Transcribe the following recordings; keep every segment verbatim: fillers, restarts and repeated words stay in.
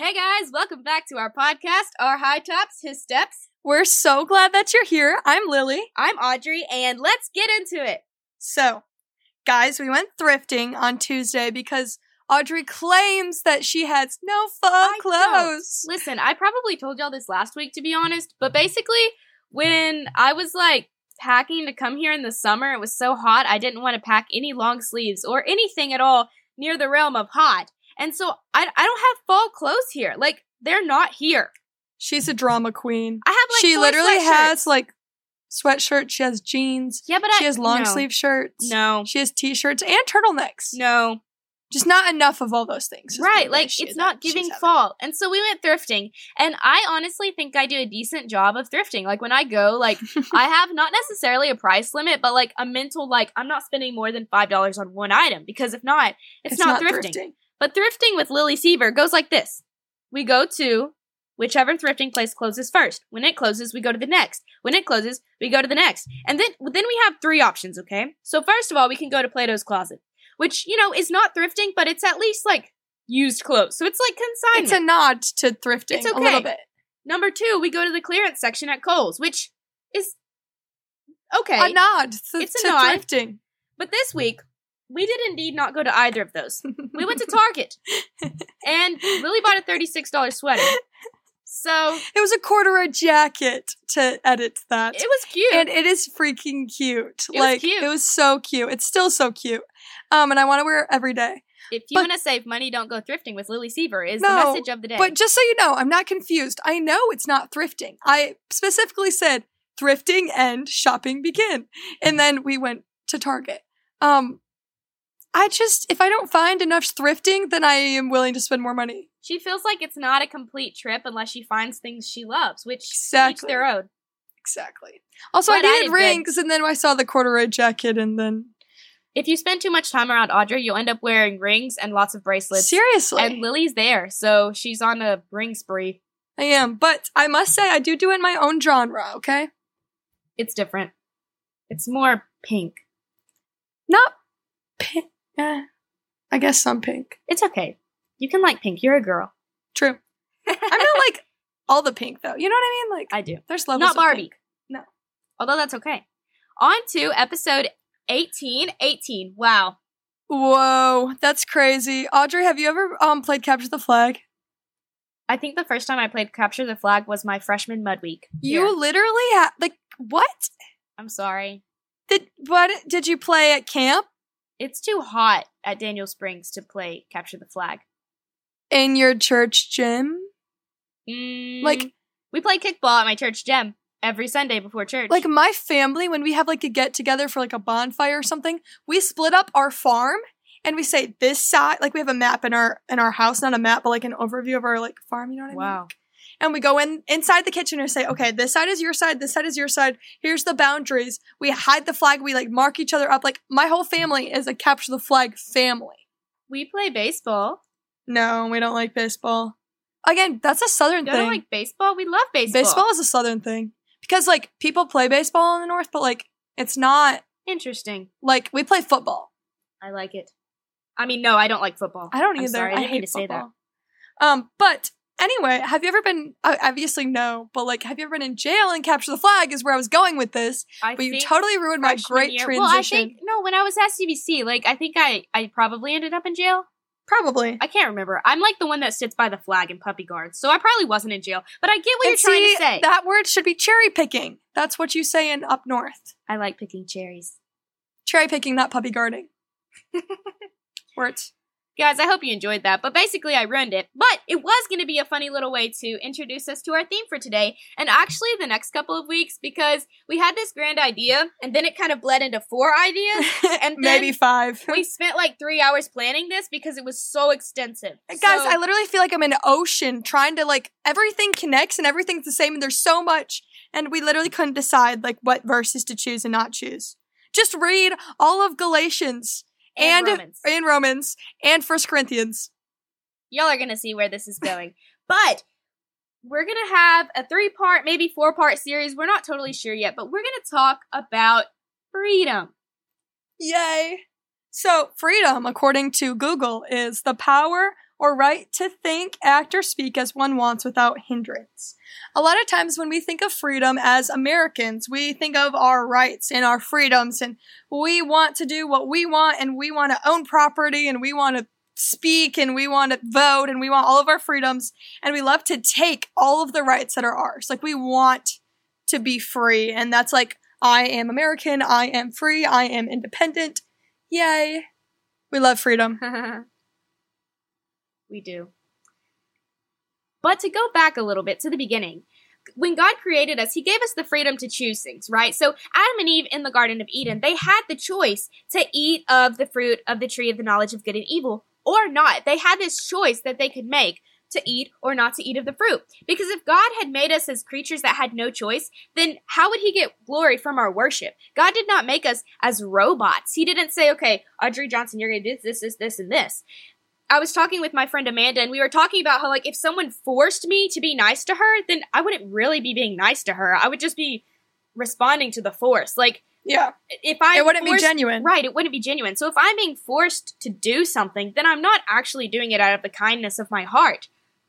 Hey guys, welcome back to our podcast, Our High Tops, His Steps. We're so glad that you're here. I'm Lily. I'm Audrey, and let's get into it. So, guys, we went thrifting on Tuesday because Audrey claims that she has no faux clothes. Know. Listen, I probably told y'all this last week, to be honest, but basically, when I was like packing to come here in the summer, it was so hot, I didn't want to pack any long sleeves or anything at all near the realm of hot. And so I, I don't have fall clothes here. Like, they're not here. She's a drama queen. I have like She literally has like sweatshirts. She has jeans. Yeah, but she I, has long no. sleeve shirts. No. She has t-shirts and turtlenecks. No. Just not enough of all those things. Right. Like, it's not giving fall. And so we went thrifting. And I honestly think I do a decent job of thrifting. Like, when I go, like, I have not necessarily a price limit, but, like, a mental, like, I'm not spending more than five dollars on one item. Because if not, it's, it's not, not thrifting. thrifting. But thrifting with Lily Seaver goes like this. We go to whichever thrifting place closes first. When it closes, we go to the next. When it closes, we go to the next. And then, then we have three options, okay? So first of all, we can go to Plato's Closet. Which, you know, is not thrifting, but it's at least, like, used clothes. So it's like consignment. It's a nod to thrifting. It's okay. A little bit. Number two, we go to the clearance section at Kohl's, which is okay. A nod th- it's to a nod. thrifting. But this week, we did indeed not go to either of those. We went to Target. And Lily bought a thirty-six dollars sweater. So it was a corduroy jacket, to edit that. It was cute. And it is freaking cute. It like, was cute. It was so cute. It's still so cute. Um, and I want to wear it every day. If you want to save money, don't go thrifting with Lily Seaver is no, the message of the day. But just so you know, I'm not confused. I know it's not thrifting. I specifically said thrifting and shopping begin. And then we went to Target. Um, I just, if I don't find enough thrifting, then I am willing to spend more money. She feels like it's not a complete trip unless she finds things she loves, which exactly. Each their own. Exactly. Also, but I needed I rings, been. and then I saw the corduroy jacket, and then... If you spend too much time around Audrey, you'll end up wearing rings and lots of bracelets. Seriously. And Lily's there, so she's on a ring spree. I am, but I must say, I do do it in my own genre, okay? It's different. It's more pink. Not pink. Yeah, I guess some pink. It's okay. You can like pink. You're a girl. True. I'm not like all the pink, though. You know what I mean? Like I do. There's levels of pink. Not Barbie. No. Although that's okay. On to episode eighteen. eighteen. Wow. Whoa. That's crazy. Audrey, have you ever um played Capture the Flag? I think the first time I played Capture the Flag was my freshman mud week. You yeah. literally ha- like, what? I'm sorry. Did, what did you play at camp? It's too hot at Daniel Springs to play Capture the Flag. In your church gym? Mm, like we play kickball at my church gym every Sunday before church. Like my family, when we have like a get together for like a bonfire or something, we split up our farm and we say this side. Like we have a map in our in our house, not a map, but like an overview of our like farm. You know what I wow. mean? Wow. And we go in inside the kitchen and say, okay, this side is your side, this side is your side, here's the boundaries. We hide the flag, we like mark each other up. Like my whole family is a Capture the Flag family. We play baseball. No, we don't like baseball. Again, that's a southern thing. You don't like baseball? We love baseball. Baseball is a southern thing. Because like people play baseball in the north, but like it's not interesting. Like we play football. I like it. I mean, no, I don't like football. I don't either. I'm sorry, I, I didn't hate to say that. Um, but Anyway, have you ever been, obviously no, but like, have you ever been in jail and Capture the Flag is where I was going with this, I but you totally ruined my great year. transition. Well, I think, no, when I was at C B C, like, I think I, I probably ended up in jail. Probably. I can't remember. I'm like the one that sits by the flag and puppy guards, so I probably wasn't in jail, but I get what and you're see, trying to say. That word should be cherry picking. That's what you say in up north. I like picking cherries. Cherry picking, not puppy guarding. Words. Guys, I hope you enjoyed that, but basically I ruined it. But it was going to be a funny little way to introduce us to our theme for today, and actually the next couple of weeks, because we had this grand idea, and then it kind of bled into four ideas, and maybe five. We spent like three hours planning this because it was so extensive. Guys, so, I literally feel like I'm in an ocean trying to like, everything connects and everything's the same, and there's so much, and we literally couldn't decide like what verses to choose and not choose. Just read all of Galatians. And, and Romans. And Romans. And First Corinthians. Y'all are going to see where this is going. But we're going to have a three-part, maybe four-part series. We're not totally sure yet, but we're going to talk about freedom. Yay. So freedom, according to Google, is the power or right to think, act, or speak as one wants without hindrance. A lot of times when we think of freedom as Americans, we think of our rights and our freedoms, and we want to do what we want, and we want to own property, and we want to speak, and we want to vote, and we want all of our freedoms, and we love to take all of the rights that are ours. Like, we want to be free, and that's like, I am American, I am free, I am independent. Yay. We love freedom. We do. But to go back a little bit to the beginning, when God created us, he gave us the freedom to choose things, right? So Adam and Eve in the Garden of Eden, they had the choice to eat of the fruit of the tree of the knowledge of good and evil or not. They had this choice that they could make to eat or not to eat of the fruit. Because if God had made us as creatures that had no choice, then how would he get glory from our worship? God did not make us as robots. He didn't say, okay, Audrey Johnson, you're going to do this, this, this, and this. I was talking with my friend Amanda, and we were talking about how, like, if someone forced me to be nice to her, then I wouldn't really be being nice to her. I would just be responding to the force. Like, yeah, if I it wouldn't forced, be genuine. Right, it wouldn't be genuine. So if I'm being forced to do something, then I'm not actually doing it out of the kindness of my heart.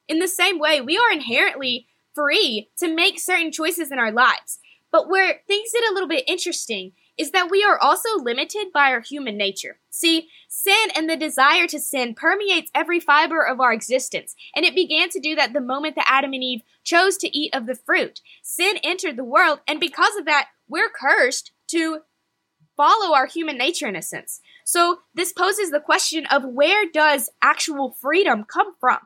In the same way, we are inherently free to make certain choices in our lives. But where things get a little bit interesting is that we are also limited by our human nature. See, sin and the desire to sin permeates every fiber of our existence. And it began to do that the moment that Adam and Eve chose to eat of the fruit. Sin entered the world, and because of that, we're cursed to follow our human nature in a sense. So this poses the question of, where does actual freedom come from?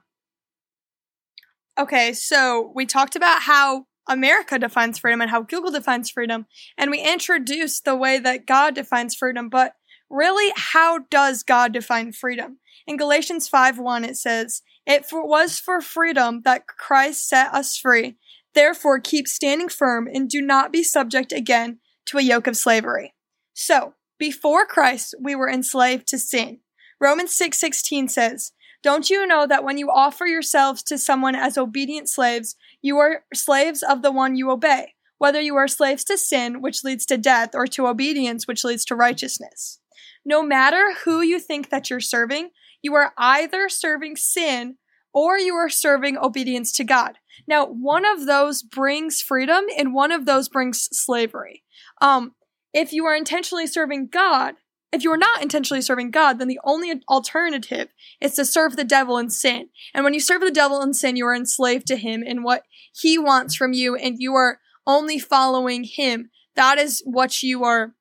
Okay, so we talked about how America defines freedom and how Google defines freedom, and we introduced the way that God defines freedom, but really, how does God define freedom? In Galatians five one, it says, "It was for freedom that Christ set us free. Therefore, keep standing firm and do not be subject again to a yoke of slavery." So, before Christ, we were enslaved to sin. Romans six sixteen says, "Don't you know that when you offer yourselves to someone as obedient slaves, you are slaves of the one you obey, whether you are slaves to sin, which leads to death, or to obedience, which leads to righteousness." No matter who you think that you're serving, you are either serving sin or you are serving obedience to God. Now, one of those brings freedom and one of those brings slavery. Um, if you are intentionally serving God, If you are not intentionally serving God, then the only alternative is to serve the devil in sin. And when you serve the devil in sin, you are enslaved to him and what he wants from you, and you are only following him. That is what you are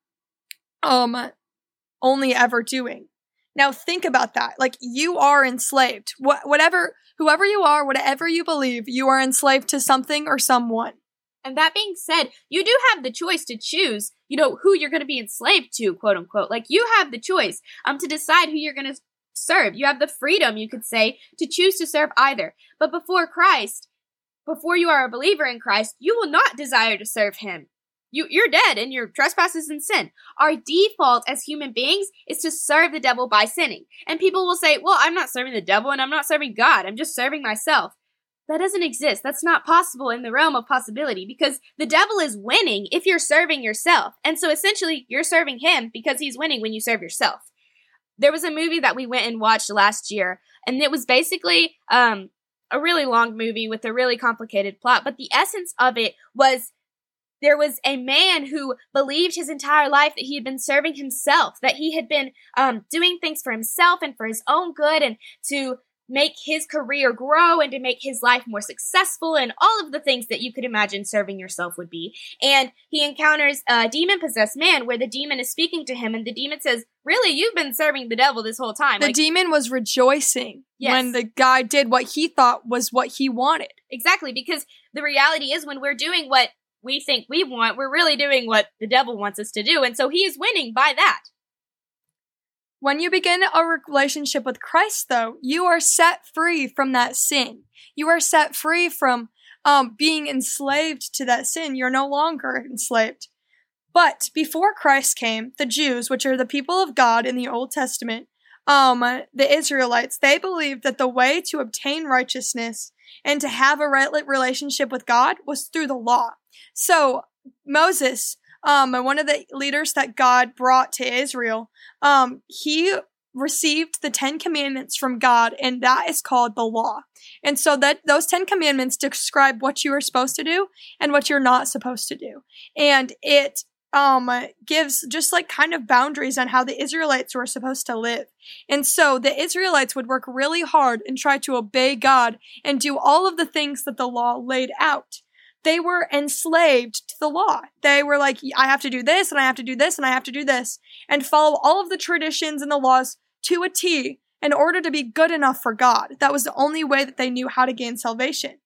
um, only ever doing. Now think about that. Like, you are enslaved. Wh- whatever, whoever you are, whatever you believe, you are enslaved to something or someone. And that being said, you do have the choice to choose, you know, who you're going to be enslaved to, quote unquote. Like, you have the choice um, to decide who you're going to serve. You have the freedom, you could say, to choose to serve either. But before Christ, before you are a believer in Christ, you will not desire to serve him. You, you're dead in your trespasses and sin. Our default as human beings is to serve the devil by sinning. And people will say, well, I'm not serving the devil and I'm not serving God. I'm just serving myself. That doesn't exist. That's not possible in the realm of possibility, because the devil is winning if you're serving yourself. And so essentially, you're serving him because he's winning when you serve yourself. There was a movie that we went and watched last year, and it was basically um, a really long movie with a really complicated plot. But the essence of it was, there was a man who believed his entire life that he had been serving himself, that he had been um, doing things for himself and for his own good and to make his career grow and to make his life more successful and all of the things that you could imagine serving yourself would be. And he encounters a demon-possessed man where the demon is speaking to him, and the demon says, really, you've been serving the devil this whole time. The like, demon was rejoicing yes. when the guy did what he thought was what he wanted. Exactly, because the reality is, when we're doing what we think we want, we're really doing what the devil wants us to do. And so he is winning by that. When you begin a relationship with Christ, though, you are set free from that sin. You are set free from um, being enslaved to that sin. You're no longer enslaved. But before Christ came, the Jews, which are the people of God in the Old Testament, um, the Israelites, they believed that the way to obtain righteousness and to have a right relationship with God was through the law. So Moses, Um, one of the leaders that God brought to Israel, um, he received the Ten Commandments from God, and that is called the law. And so that those Ten Commandments describe what you are supposed to do and what you're not supposed to do. And it um gives just like kind of boundaries on how the Israelites were supposed to live. And so the Israelites would work really hard and try to obey God and do all of the things that the law laid out. They were enslaved to the law. They were like, I have to do this, and I have to do this, and I have to do this, and follow all of the traditions and the laws to a T in order to be good enough for God. That was the only way that they knew how to gain salvation.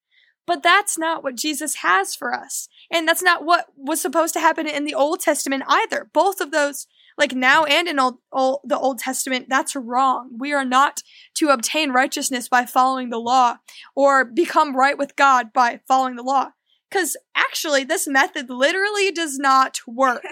But that's not what Jesus has for us. And that's not what was supposed to happen in the Old Testament either. Both of those, like now and in old, old, the Old Testament, that's wrong. We are not to obtain righteousness by following the law or become right with God by following the law. Because actually, this method literally does not work.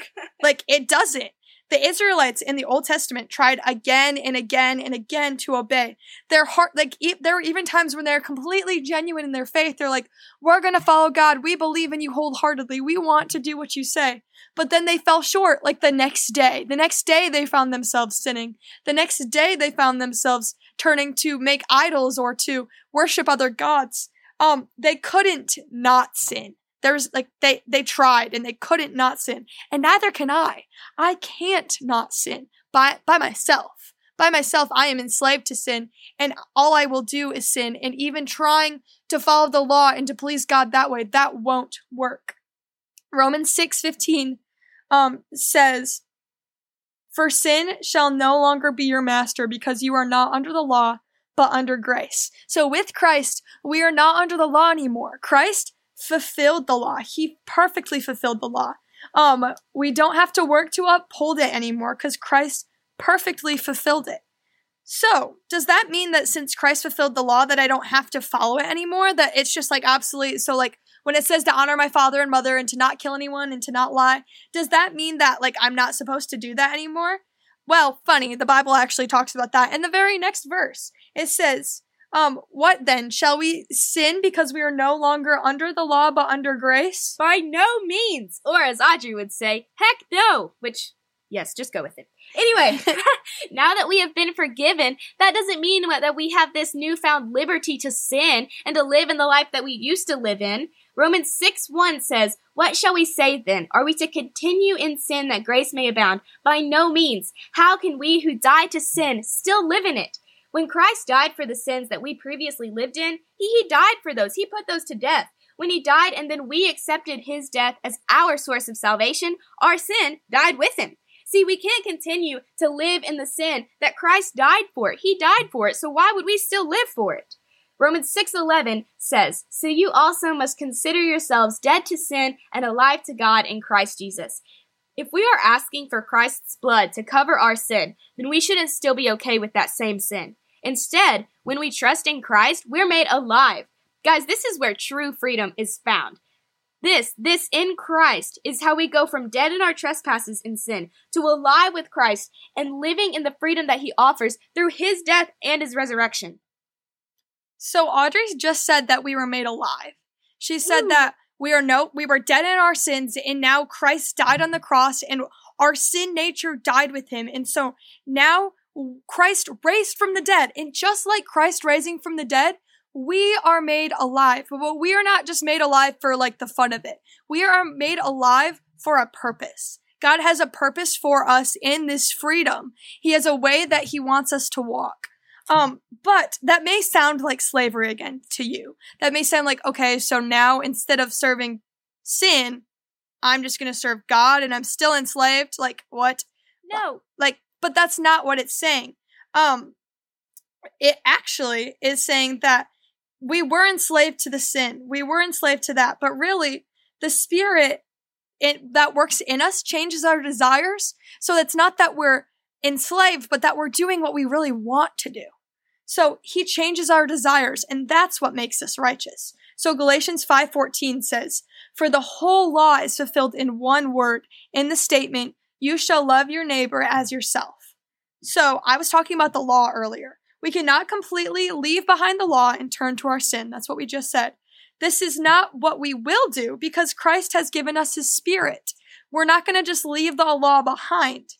Like, it doesn't. The Israelites in the Old Testament tried again and again and again to obey. Their heart, like, e- there were even times when they're completely genuine in their faith. They're like, we're going to follow God. We believe in you wholeheartedly. We want to do what you say. But then they fell short, like, the next day. The next day, they found themselves sinning. The next day, they found themselves turning to make idols or to worship other gods. Um, they couldn't not sin. There's like, they, they tried and they couldn't not sin. And neither can I. I can't not sin by, by myself. By myself, I am enslaved to sin, and all I will do is sin. And even trying to follow the law and to please God that way, that won't work. Romans six fifteen, um, says, "For sin shall no longer be your master, because you are not under the law, but under grace." So with Christ, we are not under the law anymore. Christ fulfilled the law. He perfectly fulfilled the law. Um, we don't have to work to uphold it anymore because Christ perfectly fulfilled it. So does that mean that since Christ fulfilled the law that I don't have to follow it anymore? That it's just like obsolete? So like when it says to honor my father and mother and to not kill anyone and to not lie, does that mean that like I'm not supposed to do that anymore? Well, funny, the Bible actually talks about that in the very next verse. It says, um, what then? Shall we sin because we are no longer under the law but under grace? By no means. Or as Audrey would say, heck no. Which, yes, just go with it. Anyway, now that we have been forgiven, that doesn't mean that we have this newfound liberty to sin and to live in the life that we used to live in. Romans six one says, "What shall we say then? Are we to continue in sin that grace may abound? By no means. How can we who died to sin still live in it?" When Christ died for the sins that we previously lived in, he, he died for those. He put those to death. When he died and then we accepted his death as our source of salvation, our sin died with him. See, we can't continue to live in the sin that Christ died for. He died for it, so why would we still live for it? Romans six eleven says, "So you also must consider yourselves dead to sin and alive to God in Christ Jesus." If we are asking for Christ's blood to cover our sin, then we shouldn't still be okay with that same sin. Instead, when we trust in Christ, we're made alive. Guys, this is where true freedom is found. This, this in Christ is how we go from dead in our trespasses and sin to alive with Christ and living in the freedom that he offers through his death and his resurrection. So Audrey just said that we were made alive. She said Ooh. that we are no, we were dead in our sins, and now Christ died on the cross, and our sin nature died with him. And so now Christ raised from the dead. And just like Christ raising from the dead, we are made alive. But we are not just made alive for like the fun of it. We are made alive for a purpose. God has a purpose for us in this freedom. He has a way that he wants us to walk. Um, but that may sound like slavery again to you. That may sound like, okay, so now instead of serving sin, I'm just going to serve God and I'm still enslaved. Like, what? No. Like, but that's not what it's saying. Um, it actually is saying that we were enslaved to the sin. We were enslaved to that. But really, the Spirit in, that works in us changes our desires. So it's not that we're enslaved, but that we're doing what we really want to do. So he changes our desires, and that's what makes us righteous. So Galatians five fourteen says, "For the whole law is fulfilled in one word, in the statement, 'You shall love your neighbor as yourself.'" So I was talking about the law earlier. We cannot completely leave behind the law and turn to our sin. That's what we just said. This is not what we will do because Christ has given us his Spirit. We're not going to just leave the law behind.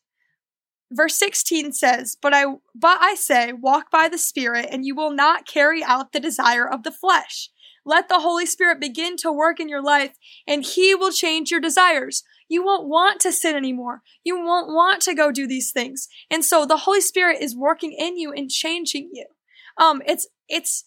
Verse sixteen says, but I, but I say, walk by the Spirit, and you will not carry out the desire of the flesh. Let the Holy Spirit begin to work in your life, and He will change your desires. You won't want to sin anymore. You won't want to go do these things. And so the Holy Spirit is working in you and changing you. Um, it's, it's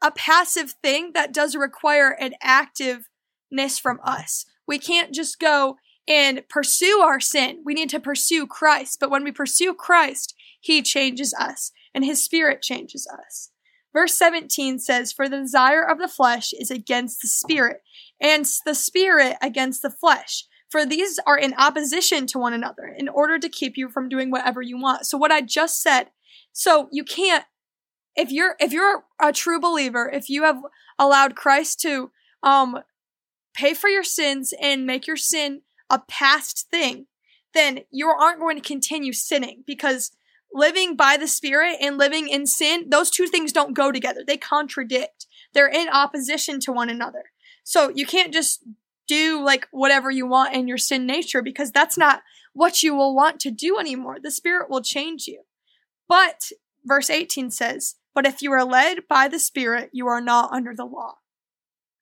a passive thing that does require an activeness from us. We can't just go and pursue our sin. We need to pursue Christ. But when we pursue Christ, He changes us and His Spirit changes us. Verse seventeen says, for the desire of the flesh is against the Spirit, and the Spirit against the flesh. For these are in opposition to one another in order to keep you from doing whatever you want. So what I just said, so you can't, if you're, if you're a true believer, if you have allowed Christ to, um, pay for your sins and make your sin a past thing, then you aren't going to continue sinning, because living by the Spirit and living in sin, those two things don't go together. They contradict. They're in opposition to one another. So you can't just do like whatever you want in your sin nature, because that's not what you will want to do anymore. The Spirit will change you. But verse eighteen says, but if you are led by the Spirit, you are not under the law.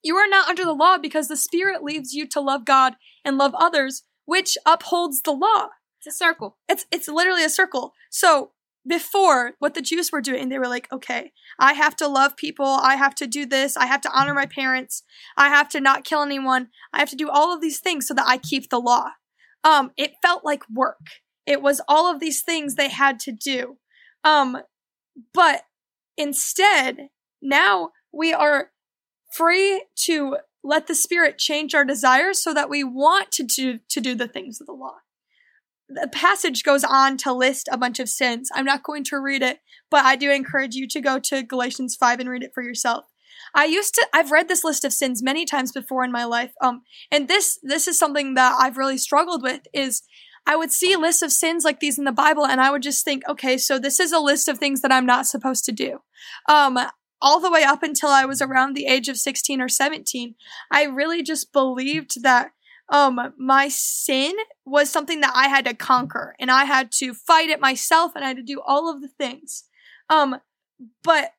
You are not under the law because the Spirit leads you to love God and love others, which upholds the law. It's a circle. It's it's literally a circle. So before, what the Jews were doing, they were like, okay, I have to love people. I have to do this. I have to honor my parents. I have to not kill anyone. I have to do all of these things so that I keep the law. Um, it felt like work. It was all of these things they had to do. Um, but instead, now we are free to let the Spirit change our desires so that we want to do, to do the things of the law. The passage goes on to list a bunch of sins. I'm not going to read it, but I do encourage you to go to Galatians five and read it for yourself. I used to, I've read this list of sins many times before in my life. Um, and this, this is something that I've really struggled with, is I would see lists of sins like these in the Bible and I would just think, okay, so this is a list of things that I'm not supposed to do. Um, All the way up until I was around the age of sixteen or seventeen, I really just believed that um, my sin was something that I had to conquer, and I had to fight it myself, and I had to do all of the things. Um, but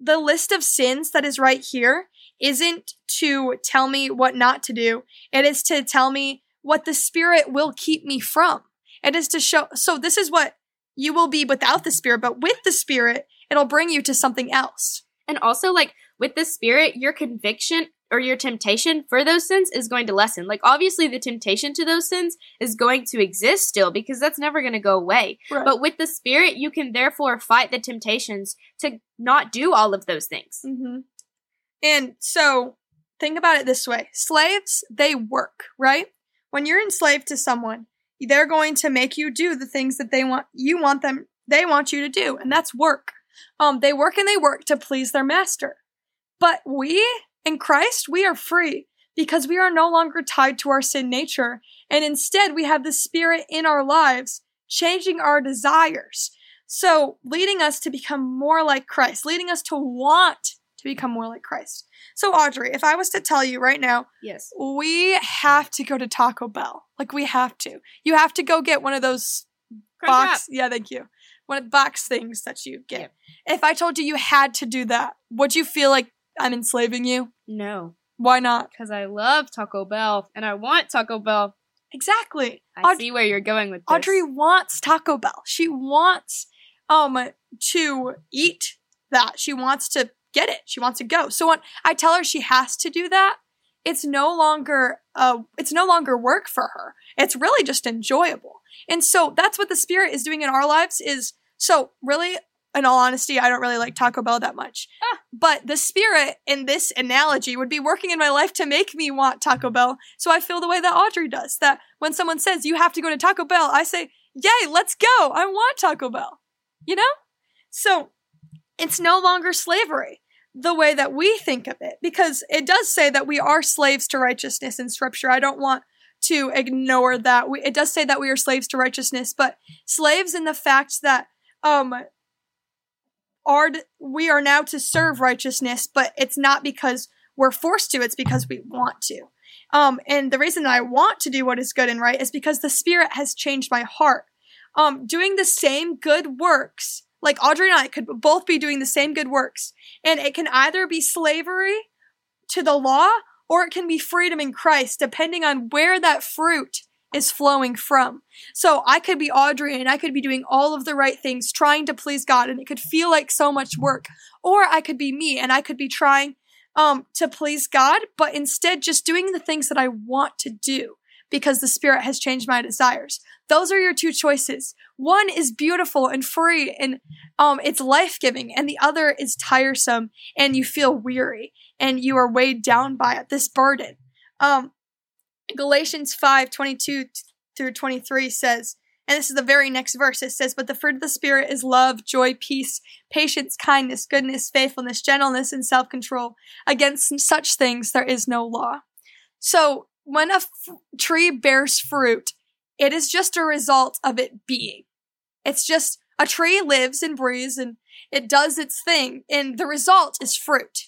the list of sins that is right here isn't to tell me what not to do. It is to tell me what the Spirit will keep me from. It is to show, so this is what you will be without the Spirit, but with the Spirit, it'll bring you to something else. And also, like, with the Spirit, your conviction or your temptation for those sins is going to lessen. Like, obviously, the temptation to those sins is going to exist still, because that's never going to go away. Right. But with the Spirit, you can therefore fight the temptations to not do all of those things. Mm-hmm. And so, think about it this way. Slaves, they work, right? When you're enslaved to someone, they're going to make you do the things that they want, you want them, they want you to do, and that's work. Um, they work and they work to please their master. But we, in Christ, we are free because we are no longer tied to our sin nature. And instead, we have the Spirit in our lives, changing our desires. So leading us to become more like Christ, leading us to want to become more like Christ. So Audrey, if I was to tell you right now, yes, we have to go to Taco Bell. Like, we have to. You have to go get one of those box. Yeah, thank you. One of the box things that you get. Yep. If I told you you had to do that, would you feel like I'm enslaving you? No. Why not? Because I love Taco Bell and I want Taco Bell. Exactly. I Aud- see where you're going with this. Audrey wants Taco Bell. She wants um to eat that. She wants to get it. She wants to go. So when I tell her she has to do that, it's no longer uh it's no longer work for her. It's really just enjoyable. And so that's what the Spirit is doing in our lives is, so really, in all honesty, I don't really like Taco Bell that much. Ah. But the Spirit in this analogy would be working in my life to make me want Taco Bell. So I feel the way that Audrey does, that when someone says, you have to go to Taco Bell, I say, yay, let's go. I want Taco Bell. You know? So it's no longer slavery the way that we think of it, because it does say that we are slaves to righteousness in Scripture. I don't want to ignore that. We, it does say that we are slaves to righteousness, but slaves in the fact that um, are we are now to serve righteousness, but it's not because we're forced to, it's because we want to. Um, and the reason that I want to do what is good and right is because the Spirit has changed my heart. um, doing the same good works. Like Audrey and I could both be doing the same good works. And it can either be slavery to the law or it can be freedom in Christ, depending on where that fruit is flowing from. So I could be Audrey and I could be doing all of the right things, trying to please God, and it could feel like so much work. Or I could be me and I could be trying um, to please God, but instead just doing the things that I want to do because the Spirit has changed my desires. Those are your two choices. One is beautiful and free and um, it's life-giving, and the other is tiresome and you feel weary and you are weighed down by it, this burden. Um, Galatians five twenty-two through twenty-three says, and this is the very next verse, it says, "But the fruit of the Spirit is love, joy, peace, patience, kindness, goodness, faithfulness, gentleness, and self-control. Against such things there is no law." So when a f- tree bears fruit, it is just a result of it being. It's just a tree lives and breathes and it does its thing, and the result is fruit.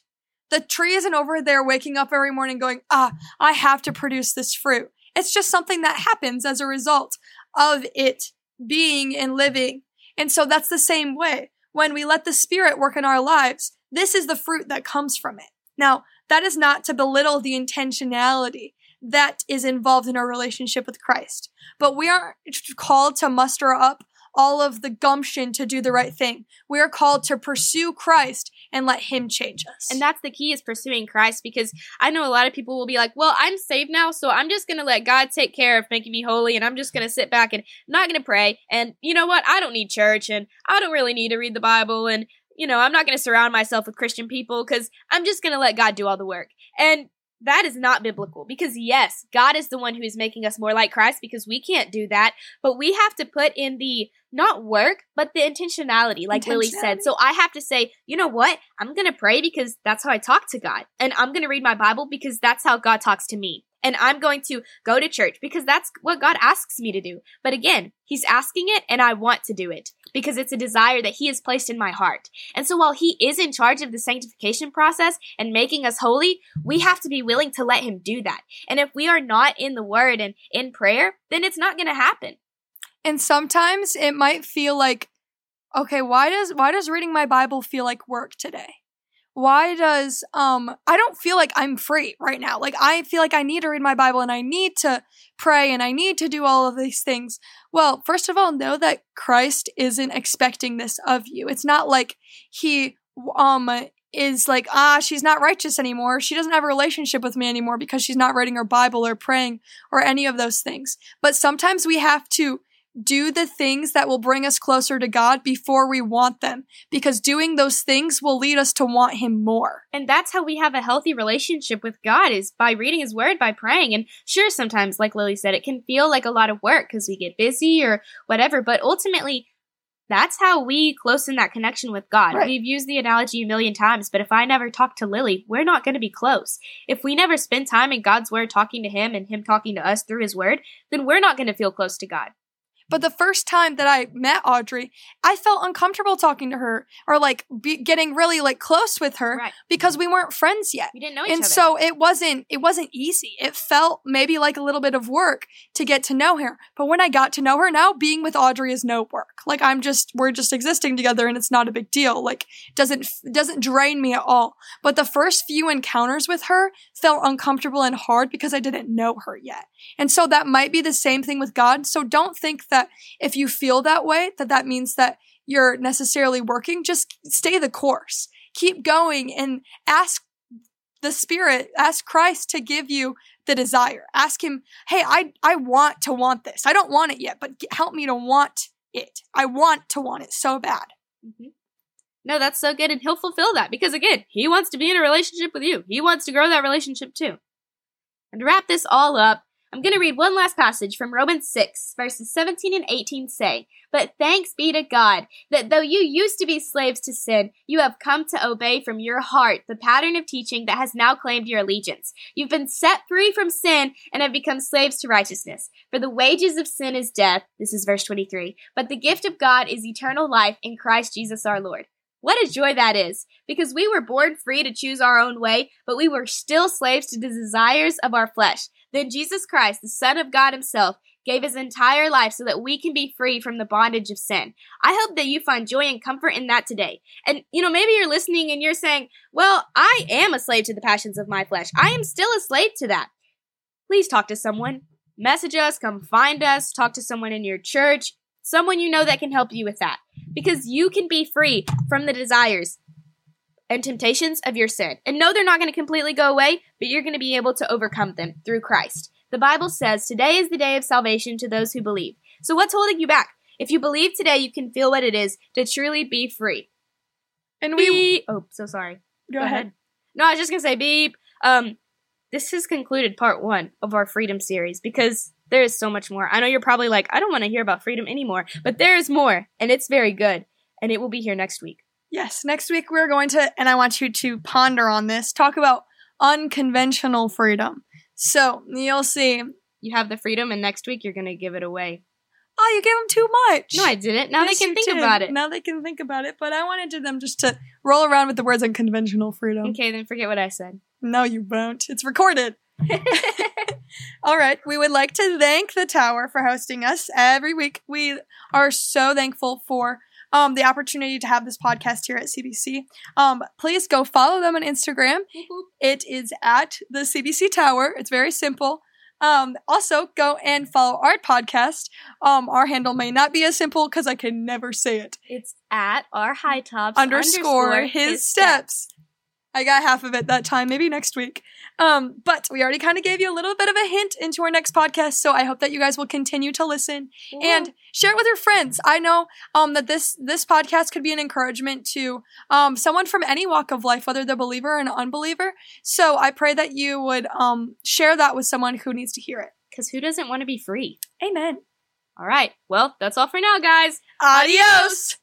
The tree isn't over there waking up every morning going, ah, I have to produce this fruit. It's just something that happens as a result of it being and living. And so that's the same way. When we let the Spirit work in our lives, this is the fruit that comes from it. Now, that is not to belittle the intentionality that is involved in our relationship with Christ. But we aren't called to muster up all of the gumption to do the right thing. We are called to pursue Christ and let Him change us. And that's the key, is pursuing Christ, because I know a lot of people will be like, well, I'm saved now, so I'm just going to let God take care of making me holy, and I'm just going to sit back and not going to pray. And you know what? I don't need church, and I don't really need to read the Bible, and you know, I'm not going to surround myself with Christian people because I'm just going to let God do all the work. And that is not biblical, because yes, God is the one who is making us more like Christ, because we can't do that, but we have to put in the not work, but the intentionality, like intentionality. Lily said. So I have to say, you know what? I'm going to pray because that's how I talk to God. And I'm going to read my Bible because that's how God talks to me. And I'm going to go to church because that's what God asks me to do. But again, He's asking it and I want to do it because it's a desire that He has placed in my heart. And so while He is in charge of the sanctification process and making us holy, we have to be willing to let Him do that. And if we are not in the Word and in prayer, then it's not going to happen. And sometimes it might feel like, okay, why does why does reading my Bible feel like work today? Why does, um, I don't feel like I'm free right now. Like, I feel like I need to read my Bible and I need to pray and I need to do all of these things. Well, first of all, know that Christ isn't expecting this of you. It's not like he, um, is like, ah, she's not righteous anymore. She doesn't have a relationship with me anymore because she's not reading her Bible or praying or any of those things. But sometimes we have to do the things that will bring us closer to God before we want them, because doing those things will lead us to want Him more. And that's how we have a healthy relationship with God, is by reading His Word, by praying. And sure, sometimes, like Lily said, it can feel like a lot of work because we get busy or whatever, but ultimately, that's how we closen that connection with God. Right. We've used the analogy a million times, but if I never talk to Lily, we're not going to be close. If we never spend time in God's Word talking to Him and Him talking to us through His Word, then we're not going to feel close to God. But the first time that I met Audrey, I felt uncomfortable talking to her or like be getting really like close with her, right, because we weren't friends yet. We didn't know each and other. And so it wasn't it wasn't easy. It felt maybe like a little bit of work to get to know her. But when I got to know her, now being with Audrey is no work. Like I'm just we're just existing together and it's not a big deal. Like doesn't doesn't drain me at all. But the first few encounters with her felt uncomfortable and hard because I didn't know her yet. And so that might be the same thing with God. So don't think that That if you feel that way, that that means that you're necessarily working. Just stay the course. Keep going and ask the Spirit, ask Christ to give you the desire. Ask Him, hey, I, I want to want this. I don't want it yet, but help me to want it. I want to want it so bad. Mm-hmm. No, that's so good. And He'll fulfill that because, again, He wants to be in a relationship with you. He wants to grow that relationship too. And to wrap this all up, I'm going to read one last passage from Romans six, verses seventeen and eighteen say, "But thanks be to God, that though you used to be slaves to sin, you have come to obey from your heart the pattern of teaching that has now claimed your allegiance. You've been set free from sin and have become slaves to righteousness. For the wages of sin is death," this is verse twenty-three, "but the gift of God is eternal life in Christ Jesus our Lord." What a joy that is, because we were born free to choose our own way, but we were still slaves to the desires of our flesh. Then Jesus Christ, the Son of God Himself, gave his entire life so that we can be free from the bondage of sin. I hope that you find joy and comfort in that today. And, you know, maybe you're listening and you're saying, well, I am a slave to the passions of my flesh. I am still a slave to that. Please talk to someone. Message us, come find us, talk to someone in your church, someone you know that can help you with that. Because you can be free from the desires and temptations of your sin. And no, they're not going to completely go away, but you're going to be able to overcome them through Christ. The Bible says today is the day of salvation to those who believe. So what's holding you back? If you believe today, you can feel what it is to truly be free. And we... Beep. Oh, so sorry. Go, go ahead. ahead. No, I was just going to say beep. Um, this has concluded part one of our freedom series because there is so much more. I know you're probably like, I don't want to hear about freedom anymore, but there is more, and it's very good, and it will be here next week. Yes, next week we're going to, and I want you to ponder on this, talk about unconventional freedom. So, you'll see. You have the freedom, and next week you're going to give it away. Oh, you gave them too much. No, I didn't. Now yes, they can think did. about it. Now they can think about it, but I wanted them just to roll around with the words unconventional freedom. Okay, then forget what I said. No, you won't. It's recorded. All right, we would like to thank the Tower for hosting us every week. We are so thankful for Um, the opportunity to have this podcast here at C B C. Um, please go follow them on Instagram. Mm-hmm. It is at the C B C Tower. It's very simple. Um, also, go and follow our podcast. Um, our handle may not be as simple because I can never say it. It's at Our High Tops underscore, underscore his, his steps. steps. I got half of it that time, maybe next week. Um, but we already kind of gave you a little bit of a hint into our next podcast, so I hope that you guys will continue to listen yeah. and share it with your friends. I know um, that this this podcast could be an encouragement to um, someone from any walk of life, whether they're a believer or an unbeliever. So I pray that you would um, share that with someone who needs to hear it. Because who doesn't want to be free? Amen. All right. Well, that's all for now, guys. Adios. Adios.